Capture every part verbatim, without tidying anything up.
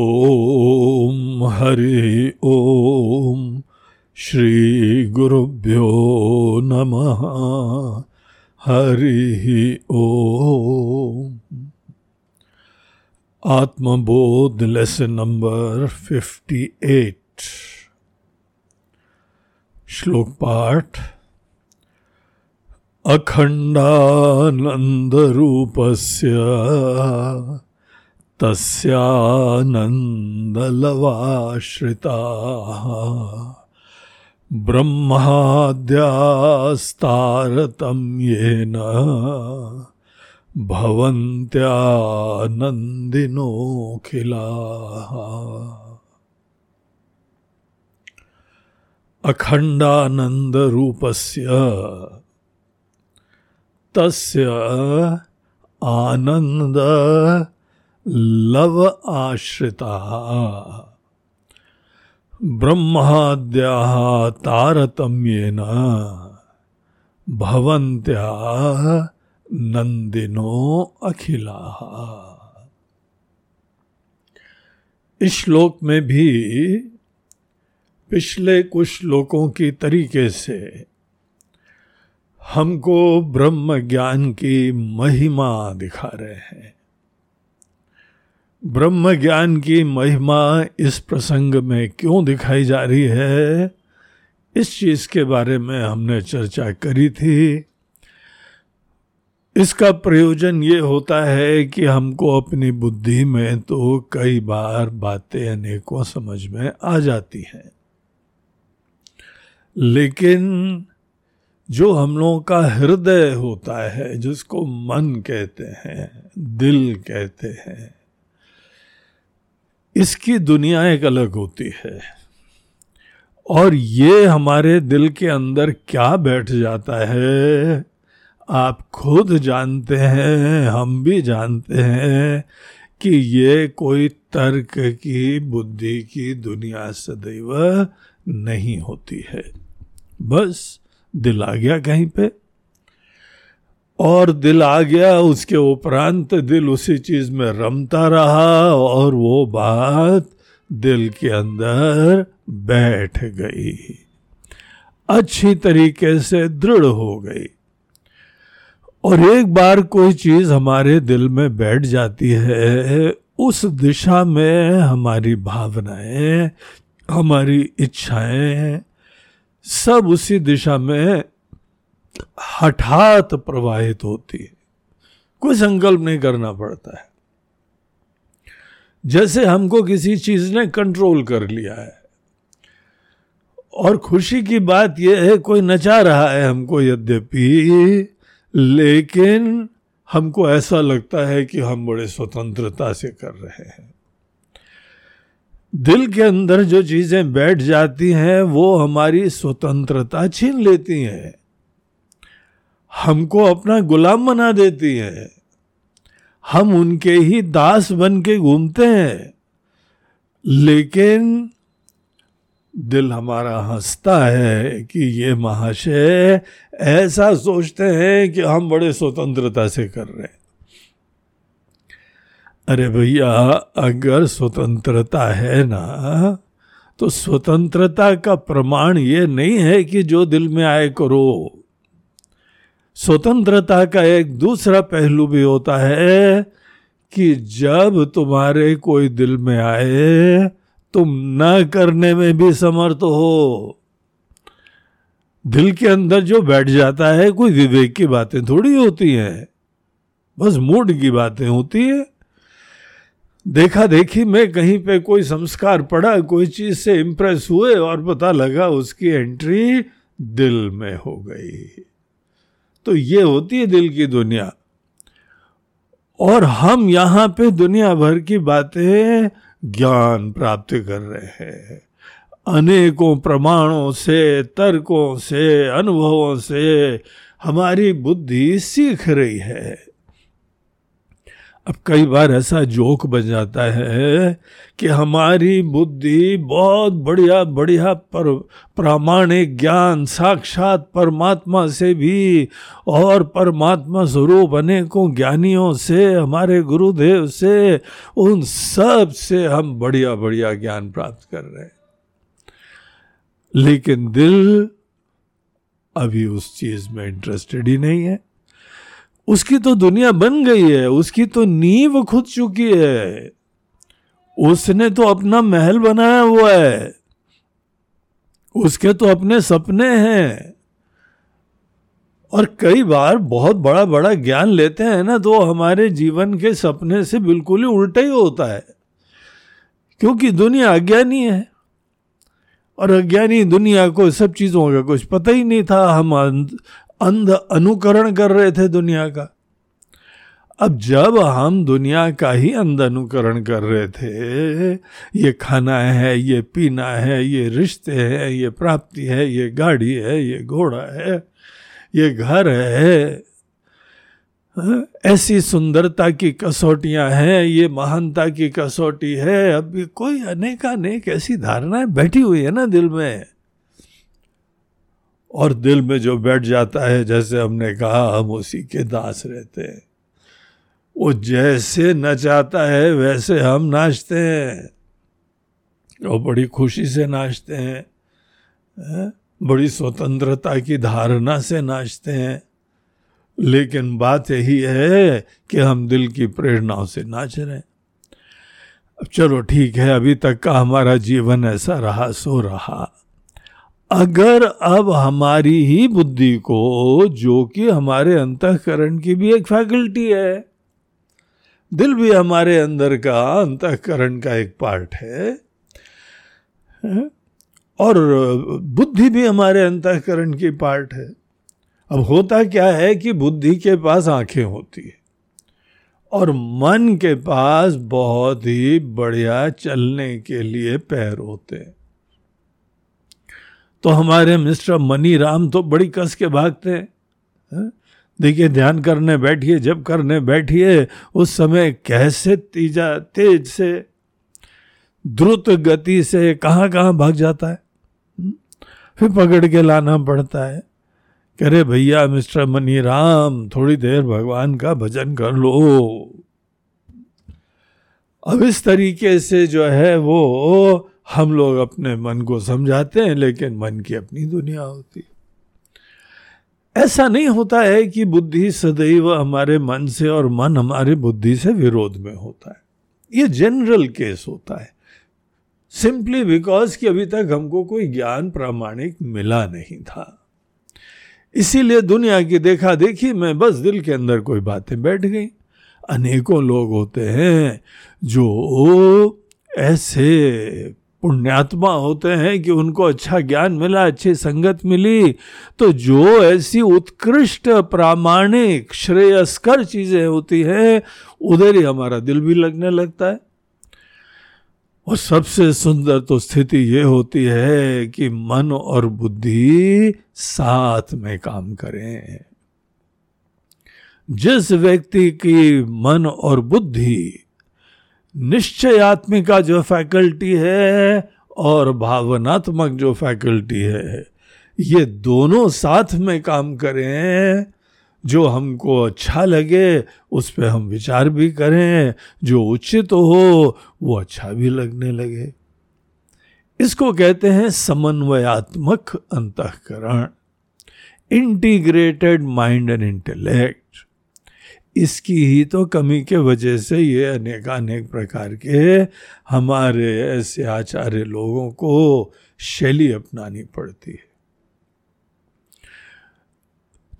ओम हरि ओम श्री गुरुभ्यो नमः हरि ओम। आत्मबोध lesson number अट्ठावन। श्लोक पाठ। अखंडानंद रूपस्य तस्यानन्दलवाश्रिताः ब्रह्माद्यास्तारतम्येन भवन्त्यानन्दिनोऽखिलाः। अखंडानंद रूपस्य तस्य आनंद लव आश्रिता ब्रह्माद्या तारतम्येन भवन्त्या नंदिनो अखिला। इस श्लोक में भी पिछले कुछ श्लोकों की तरीके से हमको ब्रह्म ज्ञान की महिमा दिखा रहे हैं। ब्रह्म ज्ञान की महिमा इस प्रसंग में क्यों दिखाई जा रही है, इस चीज़ के बारे में हमने चर्चा करी थी। इसका प्रयोजन ये होता है कि हमको अपनी बुद्धि में तो कई बार बातें अनेकों समझ में आ जाती हैं, लेकिन जो हम लोगों का हृदय होता है, जिसको मन कहते हैं, दिल कहते हैं, इसकी दुनिया एक अलग होती है। और ये हमारे दिल के अंदर क्या बैठ जाता है आप खुद जानते हैं, हम भी जानते हैं कि ये कोई तर्क की बुद्धि की दुनिया सदैव नहीं होती है। बस दिल आ गया कहीं पे, और दिल आ गया, उसके उपरांत दिल उसी चीज़ में रमता रहा और वो बात दिल के अंदर बैठ गई, अच्छी तरीके से दृढ़ हो गई। और एक बार कोई चीज़ हमारे दिल में बैठ जाती है, उस दिशा में हमारी भावनाएं, हमारी इच्छाएं सब उसी दिशा में हठात प्रवाहित होती है, कोई संकल्प नहीं करना पड़ता है। जैसे हमको किसी चीज ने कंट्रोल कर लिया है। और खुशी की बात यह है, कोई नचा रहा है हमको यद्यपि, लेकिन हमको ऐसा लगता है कि हम बड़े स्वतंत्रता से कर रहे हैं। दिल के अंदर जो चीजें बैठ जाती हैं वो हमारी स्वतंत्रता छीन लेती हैं, हमको अपना गुलाम बना देती है, हम उनके ही दास बन के घूमते हैं। लेकिन दिल हमारा हंसता है कि ये महाशय ऐसा सोचते हैं कि हम बड़े स्वतंत्रता से कर रहे हैं। अरे भैया, अगर स्वतंत्रता है ना, तो स्वतंत्रता का प्रमाण ये नहीं है कि जो दिल में आए करो। स्वतंत्रता का एक दूसरा पहलू भी होता है कि जब तुम्हारे कोई दिल में आए, तुम ना करने में भी समर्थ हो। दिल के अंदर जो बैठ जाता है कोई विवेक की बातें थोड़ी होती हैं, बस मूड की बातें होती है। देखा देखी में कहीं पे कोई संस्कार पड़ा, कोई चीज से इम्प्रेस हुए और पता लगा उसकी एंट्री दिल में हो गई। तो ये होती है दिल की दुनिया। और हम यहाँ पे दुनिया भर की बातें ज्ञान प्राप्त कर रहे हैं, अनेकों प्रमाणों से, तर्कों से, अनुभवों से हमारी बुद्धि सीख रही है। अब कई बार ऐसा जोक बन जाता है कि हमारी बुद्धि बहुत बढ़िया बढ़िया पर प्रामाणिक ज्ञान साक्षात परमात्मा से भी और परमात्मा स्वरूप अनेकों ज्ञानियों से हमारे गुरुदेव से उन सब से हम बढ़िया बढ़िया ज्ञान प्राप्त कर रहे हैं, लेकिन दिल अभी उस चीज़ में इंटरेस्टेड ही नहीं है। उसकी तो दुनिया बन गई है, उसकी तो नींव खुद चुकी है, उसने तो अपना महल बनाया हुआ है, उसके तो अपने सपने हैं। और कई बार बहुत बड़ा बड़ा ज्ञान लेते हैं ना, तो हमारे जीवन के सपने से बिल्कुल ही उल्टा ही होता है, क्योंकि दुनिया अज्ञानी है और अज्ञानी दुनिया को सब चीज़ों का कुछ पता ही नहीं था। हम अंध अनुकरण कर रहे थे दुनिया का। अब जब हम दुनिया का ही अंध अनुकरण कर रहे थे, ये खाना है, ये पीना है, ये रिश्ते हैं, ये प्राप्ति है, ये गाड़ी है, ये घोड़ा है, ये घर है, ऐसी सुंदरता की कसौटियां हैं, ये महानता की कसौटी है, अब ये कोई अनेकानेक ऐसी धारणाएं बैठी हुई है ना दिल में। और दिल में जो बैठ जाता है, जैसे हमने कहा, हम उसी के दास रहते हैं। वो जैसे नचाता है वैसे हम नाचते हैं, और बड़ी खुशी से नाचते हैं, बड़ी स्वतंत्रता की धारणा से नाचते हैं, लेकिन बात यही है कि हम दिल की प्रेरणाओं से नाच रहे हैं। अब चलो ठीक है, अभी तक का हमारा जीवन ऐसा रहा सो रहा। अगर अब हमारी ही बुद्धि को, जो कि हमारे अंतःकरण की भी एक फैकल्टी है, दिल भी हमारे अंदर का अंतःकरण का एक पार्ट है और बुद्धि भी हमारे अंतःकरण की पार्ट है। अब होता क्या है कि बुद्धि के पास आंखें होती है और मन के पास बहुत ही बढ़िया चलने के लिए पैर होते हैं। तो हमारे मिस्टर मनी राम तो बड़ी कस के भागते हैं। देखिए, ध्यान करने बैठिए, जब करने बैठिए उस समय कैसे तेजा तेज से द्रुत गति से कहाँ कहाँ भाग जाता है, फिर पकड़ के लाना पड़ता है। कह रहे भैया मिस्टर मनी राम, थोड़ी देर भगवान का भजन कर लो। अब इस तरीके से जो है वो हम लोग अपने मन को समझाते हैं, लेकिन मन की अपनी दुनिया होती है। ऐसा नहीं होता है कि बुद्धि सदैव हमारे मन से और मन हमारे बुद्धि से विरोध में होता है। ये जनरल केस होता है, सिंपली बिकॉज कि अभी तक हमको कोई ज्ञान प्रामाणिक मिला नहीं था, इसीलिए दुनिया की देखा देखी में बस दिल के अंदर कोई बातें बैठ गई। अनेकों लोग होते हैं जो ऐसे पुण्यात्मा होते हैं कि उनको अच्छा ज्ञान मिला, अच्छी संगत मिली, तो जो ऐसी उत्कृष्ट प्रामाणिक श्रेयस्कर चीज़ें होती हैं उधर ही हमारा दिल भी लगने लगता है। और सबसे सुंदर तो स्थिति ये होती है कि मन और बुद्धि साथ में काम करें। जिस व्यक्ति की मन और बुद्धि निश्चयात्मिका जो फैकल्टी है और भावनात्मक जो फैकल्टी है, ये दोनों साथ में काम करें, जो हमको अच्छा लगे उस पे हम विचार भी करें, जो उचित हो वो अच्छा भी लगने लगे। इसको कहते हैं समन्वयात्मक अंतःकरण, इंटीग्रेटेड माइंड एंड इंटेलेक्ट। इसकी ही तो कमी के वजह से ये अनेकानेक प्रकार के हमारे ऐसे आचार्य लोगों को शैली अपनानी पड़ती है।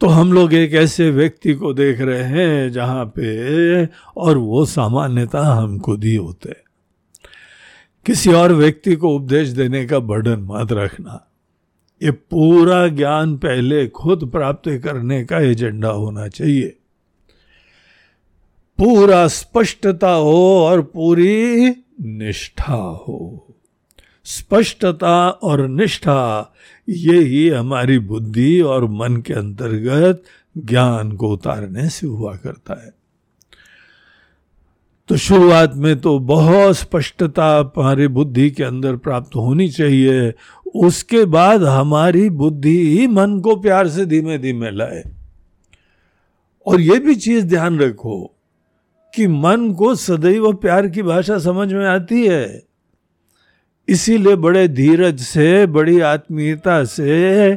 तो हम लोग एक ऐसे व्यक्ति को देख रहे हैं जहाँ पे, और वो सामान्यतः हम खुद ही होते हैं। किसी और व्यक्ति को उपदेश देने का बर्डन मत रखना। ये पूरा ज्ञान पहले खुद प्राप्त करने का एजेंडा होना चाहिए, पूरा स्पष्टता हो और पूरी निष्ठा हो। स्पष्टता और निष्ठा ये ही हमारी बुद्धि और मन के अंतर्गत ज्ञान को उतारने से हुआ करता है। तो शुरुआत में तो बहुत स्पष्टता हमारी बुद्धि के अंदर प्राप्त होनी चाहिए। उसके बाद हमारी बुद्धि ही मन को प्यार से धीमे धीमे लाए। और ये भी चीज़ ध्यान रखो कि मन को सदैव प्यार की भाषा समझ में आती है, इसीलिए बड़े धीरज से, बड़ी आत्मीयता से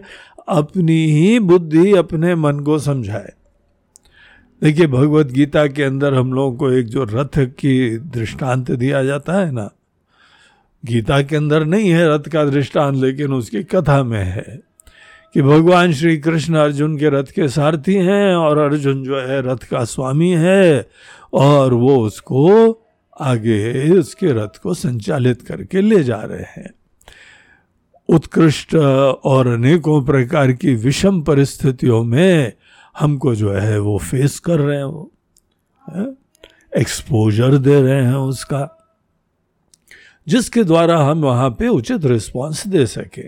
अपनी ही बुद्धि अपने मन को समझाए। देखिए भगवत गीता के अंदर हम लोगों को एक जो रथ की दृष्टांत दिया जाता है ना, गीता के अंदर नहीं है रथ का दृष्टांत, लेकिन उसकी कथा में है कि भगवान श्री कृष्ण अर्जुन के रथ के सारथी हैं और अर्जुन जो है रथ का स्वामी है और वो उसको आगे उसके रथ को संचालित करके ले जा रहे हैं। उत्कृष्ट और अनेकों प्रकार की विषम परिस्थितियों में हमको जो है वो फेस कर रहे हैं, वो एक्सपोजर दे रहे हैं उसका, जिसके द्वारा हम वहाँ पे उचित रिस्पांस दे सके।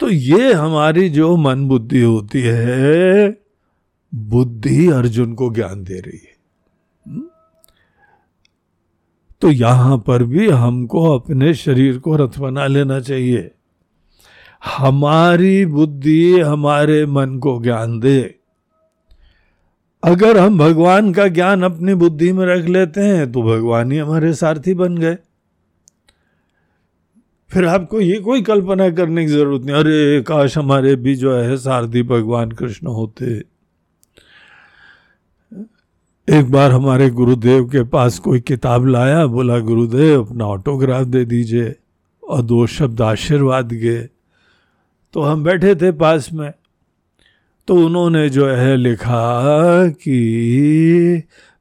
तो ये हमारी जो मन बुद्धि होती है, बुद्धि अर्जुन को ज्ञान दे रही है। तो यहाँ पर भी हमको अपने शरीर को रथ बना लेना चाहिए, हमारी बुद्धि हमारे मन को ज्ञान दे। अगर हम भगवान का ज्ञान अपनी बुद्धि में रख लेते हैं तो भगवान ही हमारे सारथी बन गए। फिर आपको ये कोई कल्पना करने की जरूरत नहीं, अरे काश हमारे भी जो है सारथी भगवान कृष्ण होते। एक बार हमारे गुरुदेव के पास कोई किताब लाया, बोला गुरुदेव अपना ऑटोग्राफ दे दीजिए और दो शब्द आशीर्वाद गए। तो हम बैठे थे पास में, तो उन्होंने जो है लिखा कि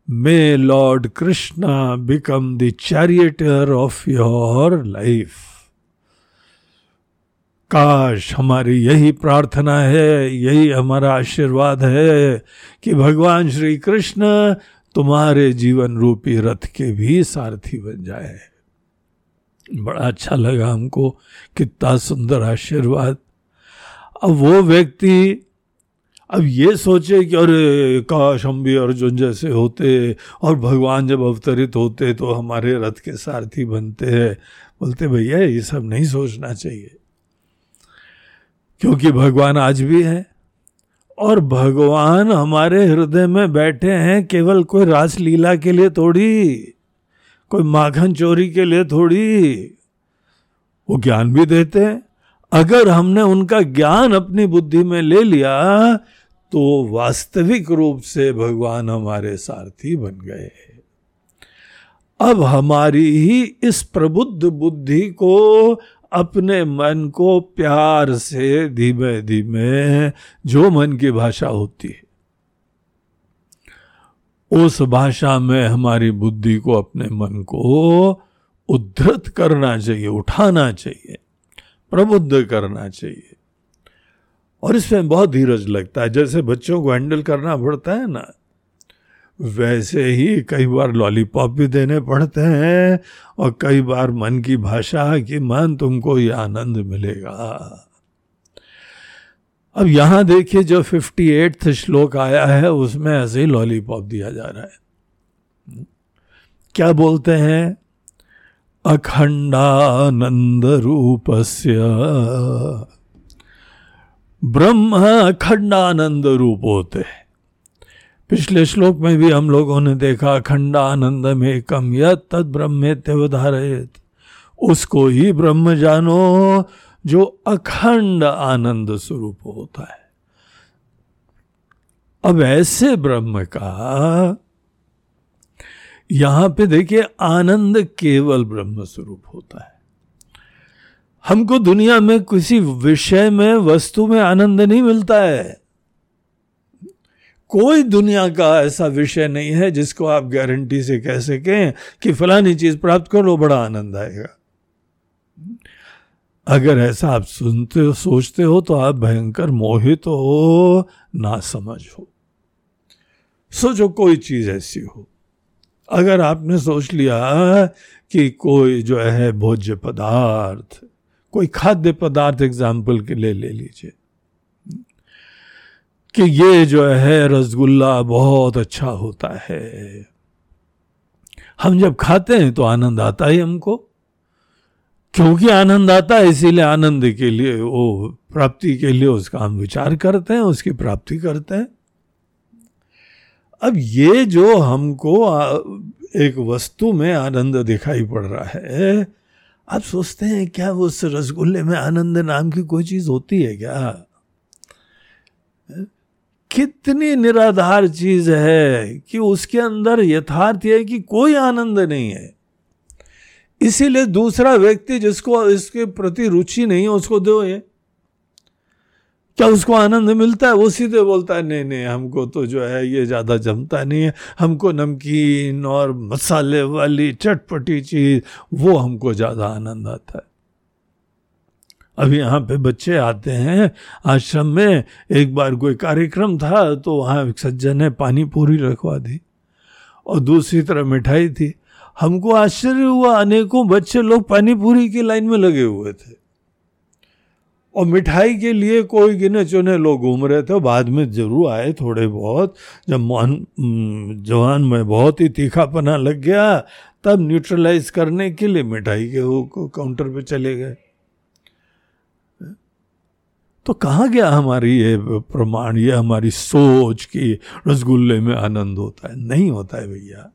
may Lord Krishna become the charioteer of your life. काश हमारी यही प्रार्थना है, यही हमारा आशीर्वाद है कि भगवान श्री कृष्ण तुम्हारे जीवन रूपी रथ के भी सारथी बन जाए। बड़ा अच्छा लगा हमको, कितना सुंदर आशीर्वाद। अब वो व्यक्ति अब ये सोचे कि अरे काश हम भी अर्जुन जैसे होते और भगवान जब अवतरित होते तो हमारे रथ के सारथी बनते हैं। बोलते भैया ये सब नहीं सोचना चाहिए, क्योंकि भगवान आज भी है और भगवान हमारे हृदय में बैठे हैं। केवल कोई रासलीला के लिए थोड़ी, कोई माखन चोरी के लिए थोड़ी, वो ज्ञान भी देते हैं। अगर हमने उनका ज्ञान अपनी बुद्धि में ले लिया तो वास्तविक रूप से भगवान हमारे सारथी बन गए। अब हमारी ही इस प्रबुद्ध बुद्धि को अपने मन को प्यार से धीमे धीमे, जो मन की भाषा होती है उस भाषा में हमारी बुद्धि को अपने मन को उद्धृत करना चाहिए, उठाना चाहिए, प्रबुद्ध करना चाहिए। और इसमें बहुत धीरज लगता है, जैसे बच्चों को हैंडल करना पड़ता है ना, वैसे ही कई बार लॉलीपॉप भी देने पड़ते हैं और कई बार मन की भाषा कि मन तुमको ये आनंद मिलेगा। अब यहाँ देखिए जो फिफ्टी एट्थ श्लोक आया है उसमें ऐसे ही लॉलीपॉप दिया जा रहा है। क्या बोलते हैं? अखंडानंद रूपस्य, ब्रह्म अखंडानंद रूप होते हैं। पिछले श्लोक में भी हम लोगों ने देखा अखंडानंद में कम यत् तद् ब्रह्मेत्युदारयेत्, उसको ही ब्रह्म जानो जो अखंड आनंद स्वरूप होता है। अब ऐसे ब्रह्म का यहाँ पे देखिए आनंद केवल ब्रह्म स्वरूप होता है। हमको दुनिया में किसी विषय में, वस्तु में आनंद नहीं मिलता है। कोई दुनिया का ऐसा विषय नहीं है जिसको आप गारंटी से कह सकें कि फलानी चीज प्राप्त कर लो बड़ा आनंद आएगा। अगर ऐसा आप सुनते हो, सोचते हो तो आप भयंकर मोहित हो, ना समझ हो। सोचो कोई चीज ऐसी हो, अगर आपने सोच लिया कि कोई जो है भोज्य पदार्थ, कोई खाद्य पदार्थ एग्जाम्पल के लिए ले लीजिए कि ये जो है रसगुल्ला बहुत अच्छा होता है, हम जब खाते हैं तो आनंद आता ही हमको, क्योंकि आनंद आता है इसीलिए आनंद के लिए, वो प्राप्ति के लिए उसका हम विचार करते हैं, उसकी प्राप्ति करते हैं। अब ये जो हमको एक वस्तु में आनंद दिखाई पड़ रहा है, आप सोचते हैं क्या उस रसगुल्ले में आनंद नाम की कोई चीज़ होती है क्या? कितनी निराधार चीज़ है कि उसके अंदर यथार्थ है कि कोई आनंद नहीं है। इसीलिए दूसरा व्यक्ति जिसको इसके प्रति रुचि नहीं है उसको दो ये, क्या उसको आनंद मिलता है? वो सीधे बोलता है नहीं नहीं हमको तो जो है ये ज़्यादा जमता नहीं है, हमको नमकीन और मसाले वाली चटपटी चीज़ वो हमको ज़्यादा आनंद आता है। अभी यहाँ पे बच्चे आते हैं आश्रम में, एक बार कोई कार्यक्रम था तो वहाँ एक सज्जन ने पानी पूरी रखवा दी और दूसरी तरफ मिठाई थी। हमको आश्चर्य हुआ, अनेकों बच्चे लोग पानी पूरी की लाइन में लगे हुए थे और मिठाई के लिए कोई गिने चुने लोग घूम रहे थे। बाद में जरूर आए थोड़े बहुत, जब जवान में बहुत ही तीखापना लग गया तब न्यूट्रलाइज करने के लिए मिठाई के वो काउंटर पे चले गए। तो कहाँ गया हमारी ये प्रमाण, ये हमारी सोच कि रसगुल्ले में आनंद होता है? नहीं होता है भैया।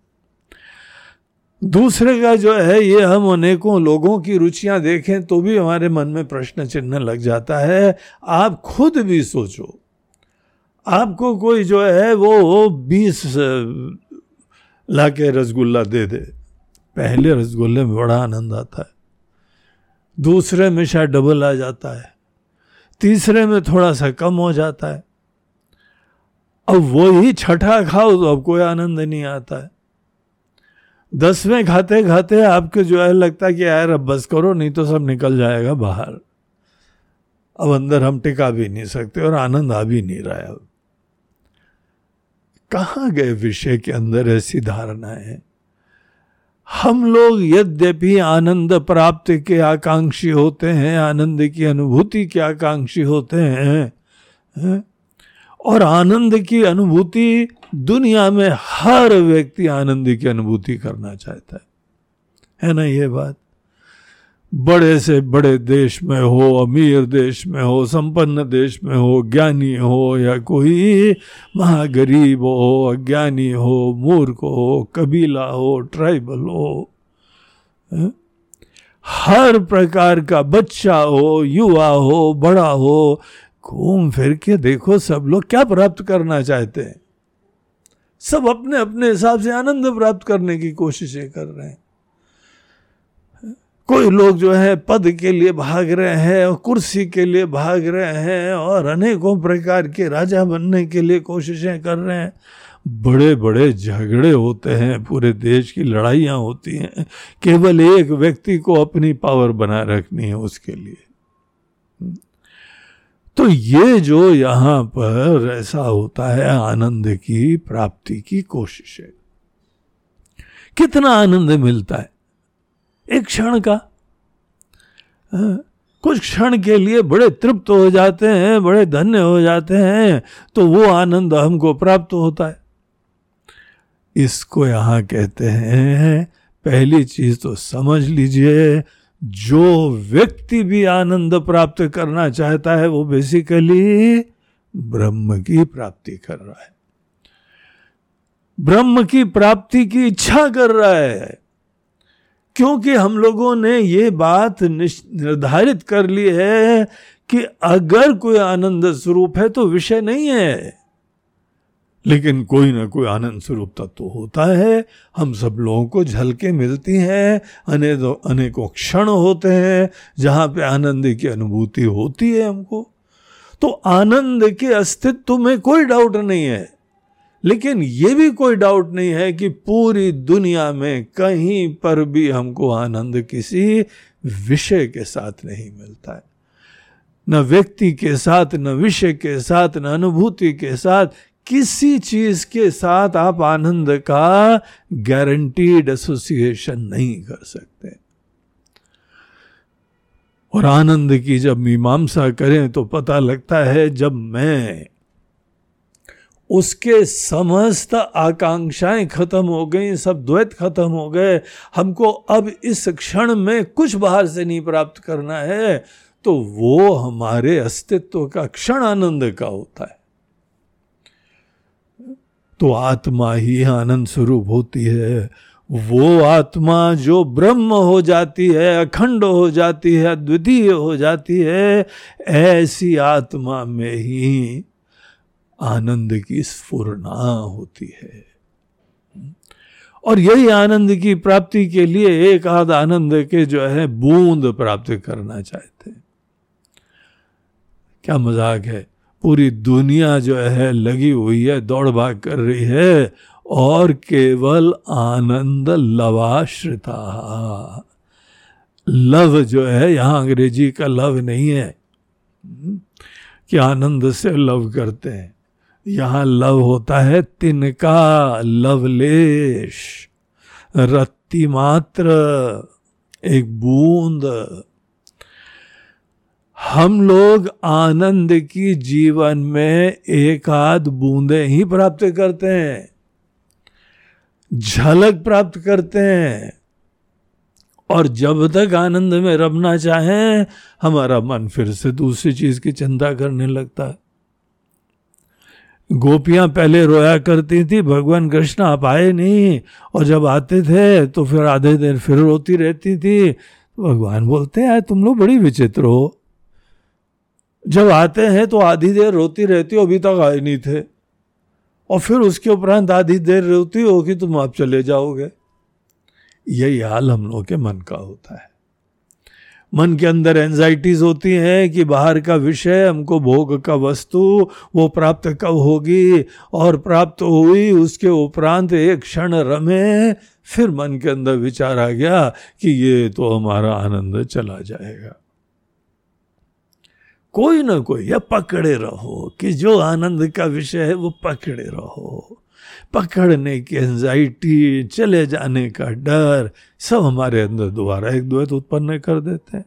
दूसरे का जो है ये हम अनेकों लोगों की रुचियां देखें तो भी हमारे मन में प्रश्न चिन्ह लग जाता है। आप खुद भी सोचो, आपको कोई जो है वो बीस लाके रसगुल्ला दे दे, पहले रसगुल्ले में बड़ा आनंद आता है, दूसरे में शायद डबल आ जाता है, तीसरे में थोड़ा सा कम हो जाता है। अब वो ही छठा खाओ तो अब कोई आनंद नहीं आता है। दसवें खाते खाते आपको जो है लगता है कि यार अब बस करो, नहीं तो सब निकल जाएगा बाहर, अब अंदर हम टिका भी नहीं सकते और आनंद आ भी नहीं रहा है। अब कहाँ गए विषय के अंदर ऐसी धारणाएं? हम लोग यद्यपि आनंद प्राप्त के आकांक्षी होते हैं, आनंद की अनुभूति के आकांक्षी होते हैं है? और आनंद की अनुभूति, दुनिया में हर व्यक्ति आनंद की अनुभूति करना चाहता है, है ना ये बात? बड़े से बड़े देश में हो, अमीर देश में हो, संपन्न देश में हो, ज्ञानी हो या कोई महागरीब हो, अज्ञानी हो, मूर्ख हो, कबीला हो, ट्राइबल हो, है? हर प्रकार का बच्चा हो, युवा हो, बड़ा हो, घूम फिर के देखो सब लोग क्या प्राप्त करना चाहते हैं। सब अपने अपने हिसाब से आनंद प्राप्त करने की कोशिशें कर रहे हैं। कोई लोग जो है पद के लिए भाग रहे हैं और कुर्सी के लिए भाग रहे हैं और अनेकों प्रकार के राजा बनने के लिए कोशिशें कर रहे हैं। बड़े बड़े झगड़े होते हैं, पूरे देश की लड़ाइयाँ होती हैं, केवल एक व्यक्ति को अपनी पावर बना रखनी है उसके लिए। तो ये जो यहाँ पर ऐसा होता है, आनंद की प्राप्ति की कोशिश है। कितना आनंद मिलता है एक क्षण का, कुछ क्षण के लिए बड़े तृप्त हो जाते हैं, बड़े धन्य हो जाते हैं, तो वो आनंद हमको प्राप्त होता है। इसको यहाँ कहते हैं, पहली चीज तो समझ लीजिए, जो व्यक्ति भी आनंद प्राप्त करना चाहता है वो बेसिकली ब्रह्म की प्राप्ति कर रहा है, ब्रह्म की प्राप्ति की इच्छा कर रहा है। क्योंकि हम लोगों ने ये बात निर्धारित कर ली है कि अगर कोई आनंद स्वरूप है तो विषय नहीं है, लेकिन कोई ना कोई आनंद स्वरूप तत्व होता है। हम सब लोगों को झलके मिलती हैं, अनेकों अनेकों क्षण होते हैं जहाँ पे आनंद की अनुभूति होती है हमको। तो आनंद के अस्तित्व में कोई डाउट नहीं है, लेकिन ये भी कोई डाउट नहीं है कि पूरी दुनिया में कहीं पर भी हमको आनंद किसी विषय के साथ नहीं मिलता है, न व्यक्ति के साथ, न विषय के साथ, न अनुभूति के साथ, किसी चीज के साथ आप आनंद का गारंटीड एसोसिएशन नहीं कर सकते। और आनंद की जब मीमांसा करें तो पता लगता है, जब मैं उसके समस्त आकांक्षाएं खत्म हो गई, सब द्वैत खत्म हो गए। हमको अब इस क्षण में कुछ बाहर से नहीं प्राप्त करना है, तो वो हमारे अस्तित्व का क्षण आनंद का होता है। तो आत्मा ही आनंद स्वरूप होती है। वो आत्मा जो ब्रह्म हो जाती है, अखंड हो जाती है, अद्वितीय हो जाती है, ऐसी आत्मा में ही आनंद की स्फुरना होती है। और यही आनंद की प्राप्ति के लिए एक आध आनंद के जो है बूंद प्राप्त करना चाहते हैं। क्या मजाक है, पूरी दुनिया जो है लगी हुई है, दौड़ भाग कर रही है, और केवल आनंद लवाश्रिता। लव जो है यहाँ अंग्रेजी का लव नहीं है कि आनंद से लव करते हैं, यहाँ लव होता है तिनका लवलेश, रत्ती मात्र, एक बूंद। हम लोग आनंद की जीवन में एक आध बूंदे ही प्राप्त करते हैं, झलक प्राप्त करते हैं, और जब तक आनंद में रमना चाहें हमारा मन फिर से दूसरी चीज की चिंता करने लगता है। गोपियां पहले रोया करती थी, भगवान कृष्ण आप आए नहीं, और जब आते थे तो फिर आधे दिन फिर रोती रहती थी। भगवान बोलते हैं तुम लोग बड़ी विचित्र हो, जब आते हैं तो आधी देर रोती रहती हो अभी तक आए नहीं थे, और फिर उसके उपरांत आधी देर रोती हो कि तुम आप चले जाओगे। यही हाल हम लोग के मन का होता है। मन के अंदर एंजाइटीज होती हैं कि बाहर का विषय, हमको भोग का वस्तु, वो प्राप्त कब होगी, और प्राप्त हुई उसके उपरांत एक क्षण रमे, फिर मन के अंदर विचार आ गया कि ये तो हमारा आनंद चला जाएगा। कोई ना कोई या पकड़े रहो कि जो आनंद का विषय है वो पकड़े रहो। पकड़ने की एंजाइटी, चले जाने का डर, सब हमारे अंदर दोबारा एक द्वैत उत्पन्न कर देते हैं।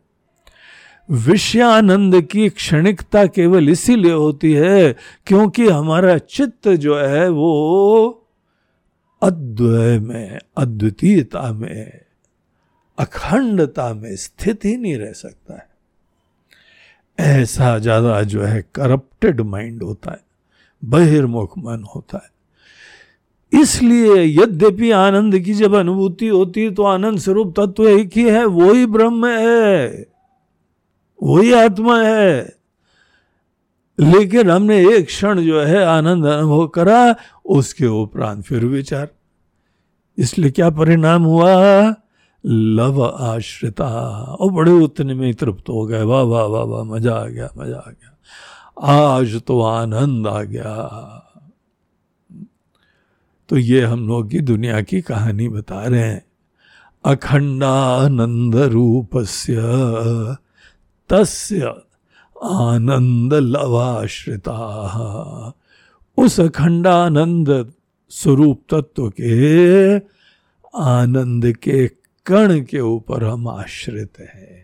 विषयानंद की क्षणिकता केवल इसीलिए होती है क्योंकि हमारा चित्त जो है वो अद्वय में, अद्वितीयता में, अखंडता में स्थित ही नहीं रह सकता है। ऐसा ज्यादा जो है करप्टेड माइंड होता है, बहिर्मुख मन होता है। इसलिए यद्यपि आनंद की जब अनुभूति होती है तो आनंद स्वरूप तत्व एक ही है, वो ही ब्रह्म है, वो ही आत्मा है, लेकिन हमने एक क्षण जो है आनंद अनुभव करा, उसके उपरांत फिर विचार। इसलिए क्या परिणाम हुआ, लव आश्रिता, और बड़े उतने में तृप्त हो गए। वाह वाह वाह वाह, मजा आ गया, मजा आ गया, आज तो आनंद आ गया। तो ये हम लोग की दुनिया की कहानी बता रहे हैं। अखंडानंद रूपस्य तस्य आनंद लवाश्रिता, उस अखंडानंद स्वरूप तत्व के आनंद के कण के ऊपर हम आश्रित हैं।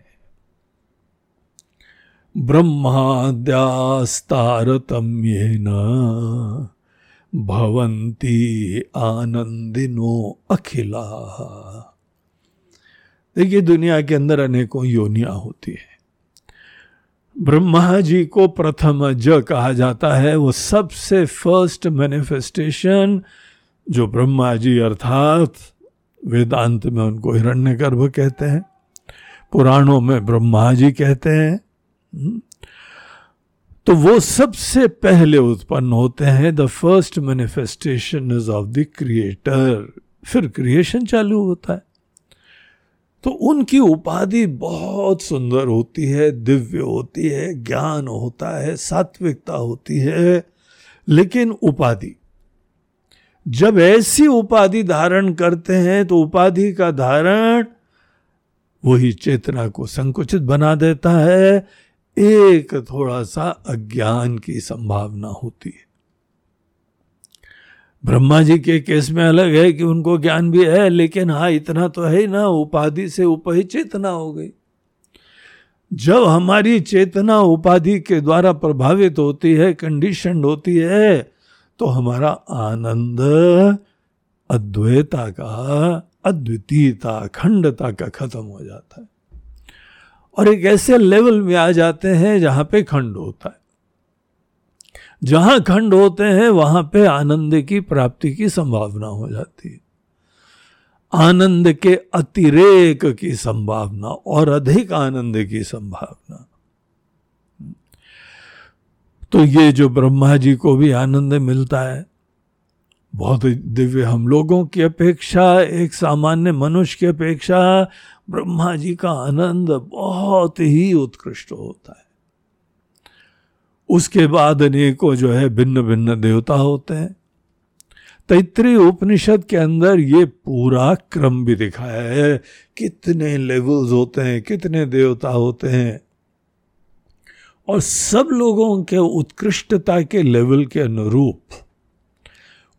ब्रह्माद्यास्तारतम्येन भवन्ति आनंदिनो अखिला। देखिए दुनिया के अंदर अनेकों योनियां होती है। ब्रह्मा जी को प्रथम ज कहा जाता है, वो सबसे फर्स्ट मैनिफेस्टेशन जो ब्रह्मा जी अर्थात वेदांत में उनको हिरण्यगर्भ कहते हैं, पुराणों में ब्रह्मा जी कहते हैं, तो वो सबसे पहले उत्पन्न होते हैं। The first manifestation is of the creator, फिर क्रिएशन चालू होता है। तो उनकी उपाधि बहुत सुंदर होती है, दिव्य होती है, ज्ञान होता है, सात्विकता होती है। लेकिन उपाधि जब ऐसी उपाधि धारण करते हैं तो उपाधि का धारण वही चेतना को संकुचित बना देता है, एक थोड़ा सा अज्ञान की संभावना होती है। ब्रह्मा जी के केस में अलग है कि उनको ज्ञान भी है, लेकिन हाँ इतना तो है ना, उपाधि से उपही चेतना हो गई। जब हमारी चेतना उपाधि के द्वारा प्रभावित होती है, कंडीशन्ड होती है, तो हमारा आनंद अद्वैता का, अद्वितीयता, अखंडता का खत्म हो जाता है और एक ऐसे लेवल में आ जाते हैं जहां पे खंड होता है। जहां खंड होते हैं वहां पे आनंद की प्राप्ति की संभावना हो जाती है, आनंद के अतिरेक की संभावना और अधिक आनंद की संभावना। तो ये जो ब्रह्मा जी को भी आनंद मिलता है, बहुत दिव्य। हम लोगों की अपेक्षा, एक सामान्य मनुष्य की अपेक्षा ब्रह्मा जी का आनंद बहुत ही उत्कृष्ट होता है। उसके बाद अनेकों जो है भिन्न भिन्न देवता होते हैं। तैत्तिरीय उपनिषद के अंदर ये पूरा क्रम भी दिखाया है, कितने लेवल्स होते हैं, कितने देवता होते हैं और सब लोगों के उत्कृष्टता के लेवल के अनुरूप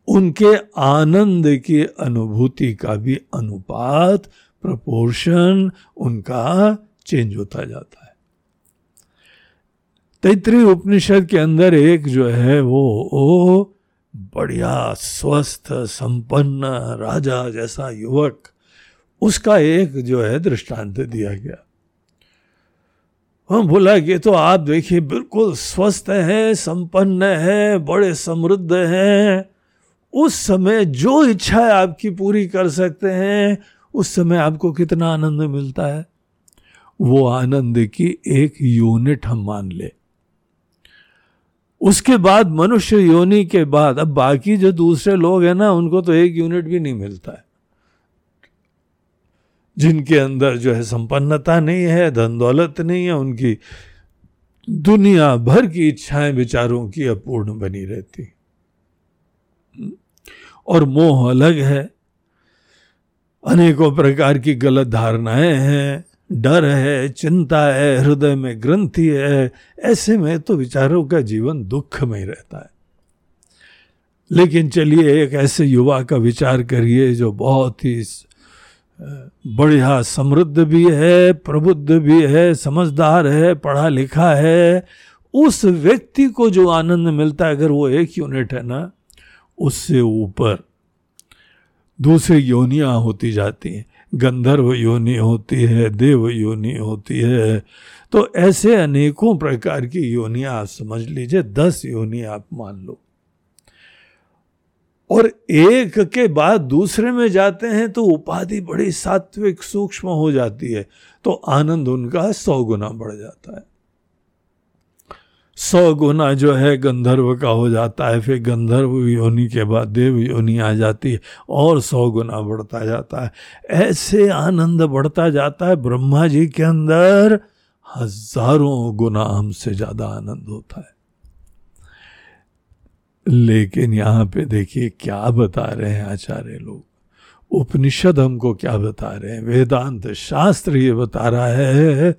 उनके आनंद की अनुभूति का भी अनुपात, प्रोपोर्शन उनका चेंज होता जाता है। तैत्तिरीय उपनिषद के अंदर एक जो है वो ओ, बढ़िया स्वस्थ संपन्न राजा जैसा युवक, उसका एक जो है दृष्टांत दिया गया। हम बोला कि तो आप देखिए बिल्कुल स्वस्थ है, संपन्न है, बड़े समृद्ध हैं, उस समय जो इच्छा है आपकी पूरी कर सकते हैं, उस समय आपको कितना आनंद मिलता है, वो आनंद की एक यूनिट हम मान ले। उसके बाद मनुष्य योनि के बाद अब बाकी जो दूसरे लोग हैं ना, उनको तो एक यूनिट भी नहीं मिलता है। जिनके अंदर जो है संपन्नता नहीं है, धन दौलत नहीं है, उनकी दुनिया भर की इच्छाएं बेचारों की अपूर्ण बनी रहती और मोह अलग है, अनेकों प्रकार की गलत धारणाएं हैं, डर है, चिंता है, हृदय में ग्रंथि है। ऐसे में तो विचारों का जीवन दुख में रहता है। लेकिन चलिए एक ऐसे युवा का विचार करिए जो बहुत ही बढ़िया समृद्ध भी है, प्रबुद्ध भी है, समझदार है, पढ़ा लिखा है। उस व्यक्ति को जो आनंद मिलता है, अगर वो एक यूनिट है ना, उससे ऊपर दूसरी योनियां होती जाती हैं, गंधर्व योनि होती है, देव योनि होती है। तो ऐसे अनेकों प्रकार की योनियां आप समझ लीजिए, दस योनि आप मान लो, और एक के बाद दूसरे में जाते हैं तो उपाधि बड़ी सात्विक सूक्ष्म हो जाती है, तो आनंद उनका सौ गुना बढ़ जाता है। सौ गुना जो है गंधर्व का हो जाता है, फिर गंधर्व योनि के बाद देव योनि आ जाती है और सौ गुना बढ़ता जाता है। ऐसे आनंद बढ़ता जाता है। ब्रह्मा जी के अंदर हजारों गुना हमसे ज़्यादा आनंद होता है। लेकिन यहाँ पे देखिए क्या बता रहे हैं आचार्य लोग, उपनिषद हमको क्या बता रहे हैं, वेदांत शास्त्र ये बता रहा है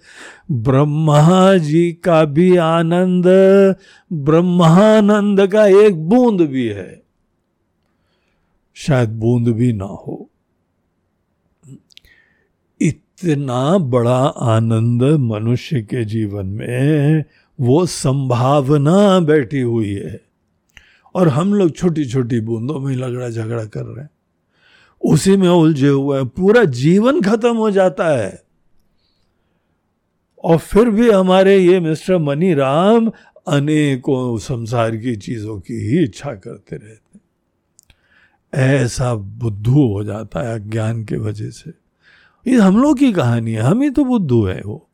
ब्रह्मा जी का भी आनंद ब्रह्मानंद का एक बूंद भी है, शायद बूंद भी ना हो। इतना बड़ा आनंद मनुष्य के जीवन में वो संभावना बैठी हुई है और हम लोग छोटी छोटी बूंदों में लगड़ा झगड़ा कर रहे हैं, उसी में उलझे हुए हैं। पूरा जीवन खत्म हो जाता है और फिर भी हमारे ये मिस्टर मनी राम अनेकों संसार की चीजों की ही इच्छा करते रहते हैं। ऐसा बुद्धू हो जाता है अज्ञान के वजह से। ये हम लोग की कहानी है, हम ही तो बुद्धू है। वो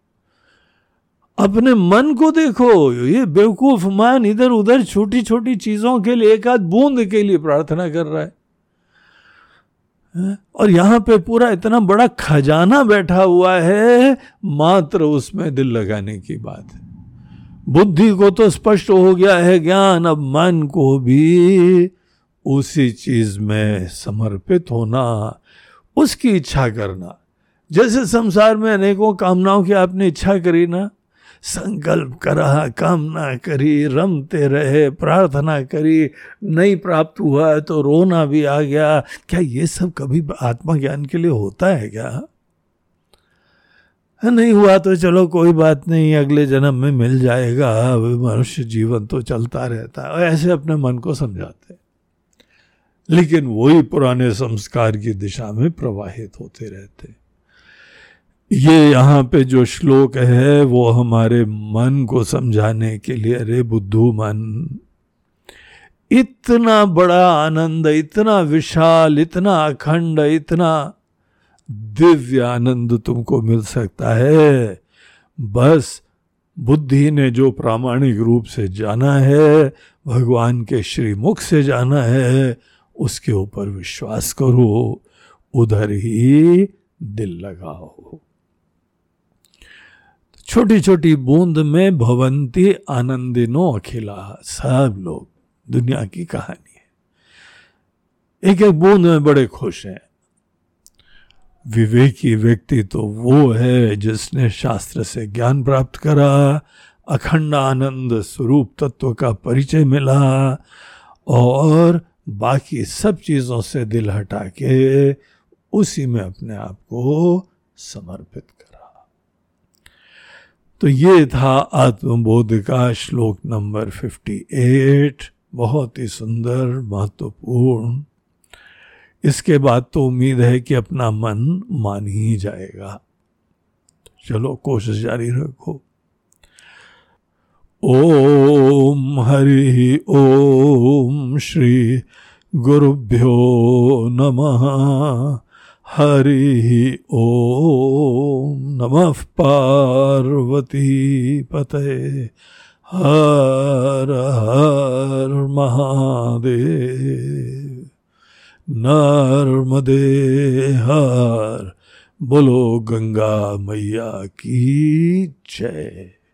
अपने मन को देखो, ये बेवकूफ मान इधर उधर छोटी छोटी चीजों के लिए, एक आध बूंद के लिए प्रार्थना कर रहा है और यहाँ पे पूरा इतना बड़ा खजाना बैठा हुआ है, मात्र उसमें दिल लगाने की बात है। बुद्धि को तो स्पष्ट हो गया है ज्ञान, अब मन को भी उसी चीज में समर्पित होना, उसकी इच्छा करना। जैसे संसार में अनेकों कामनाओं की आपने इच्छा करी ना, संकल्प करा, कामना करी, रमते रहे, प्रार्थना करी, नहीं प्राप्त हुआ तो रोना भी आ गया। क्या ये सब कभी आत्मज्ञान के लिए होता है? क्या नहीं हुआ तो चलो कोई बात नहीं, अगले जन्म में मिल जाएगा, मनुष्य जीवन तो चलता रहता है, ऐसे अपने मन को समझाते हैं। लेकिन वही पुराने संस्कार की दिशा में प्रवाहित होते रहते। ये यहाँ पे जो श्लोक है वो हमारे मन को समझाने के लिए, अरे बुद्धू मन, इतना बड़ा आनंद, इतना विशाल, इतना अखंड, इतना दिव्य आनंद तुमको मिल सकता है, बस बुद्धि ने जो प्रामाणिक रूप से जाना है, भगवान के श्रीमुख से जाना है, उसके ऊपर विश्वास करो, उधर ही दिल लगाओ। छोटी छोटी बूंद में भवंती आनंदिनो अखिला, सब लोग दुनिया की कहानी है, एक एक बूंद में बड़े खुश हैं। विवेकी व्यक्ति तो वो है जिसने शास्त्र से ज्ञान प्राप्त करा, अखंड आनंद स्वरूप तत्व का परिचय मिला और बाकी सब चीज़ों से दिल हटा के उसी में अपने आप को समर्पित करा। तो ये था आत्मबोध का श्लोक नंबर अट्ठावन, बहुत ही सुंदर, महत्वपूर्ण। इसके बाद तो उम्मीद है कि अपना मन मान ही जाएगा। चलो कोशिश जारी रखो। ओम हरि ओम श्री गुरुभ्यो नमः। हरि ओम। नमः पार्वती पते। हर हर महादेव। नर्मदे हर। बोलो गंगा मैया की जय।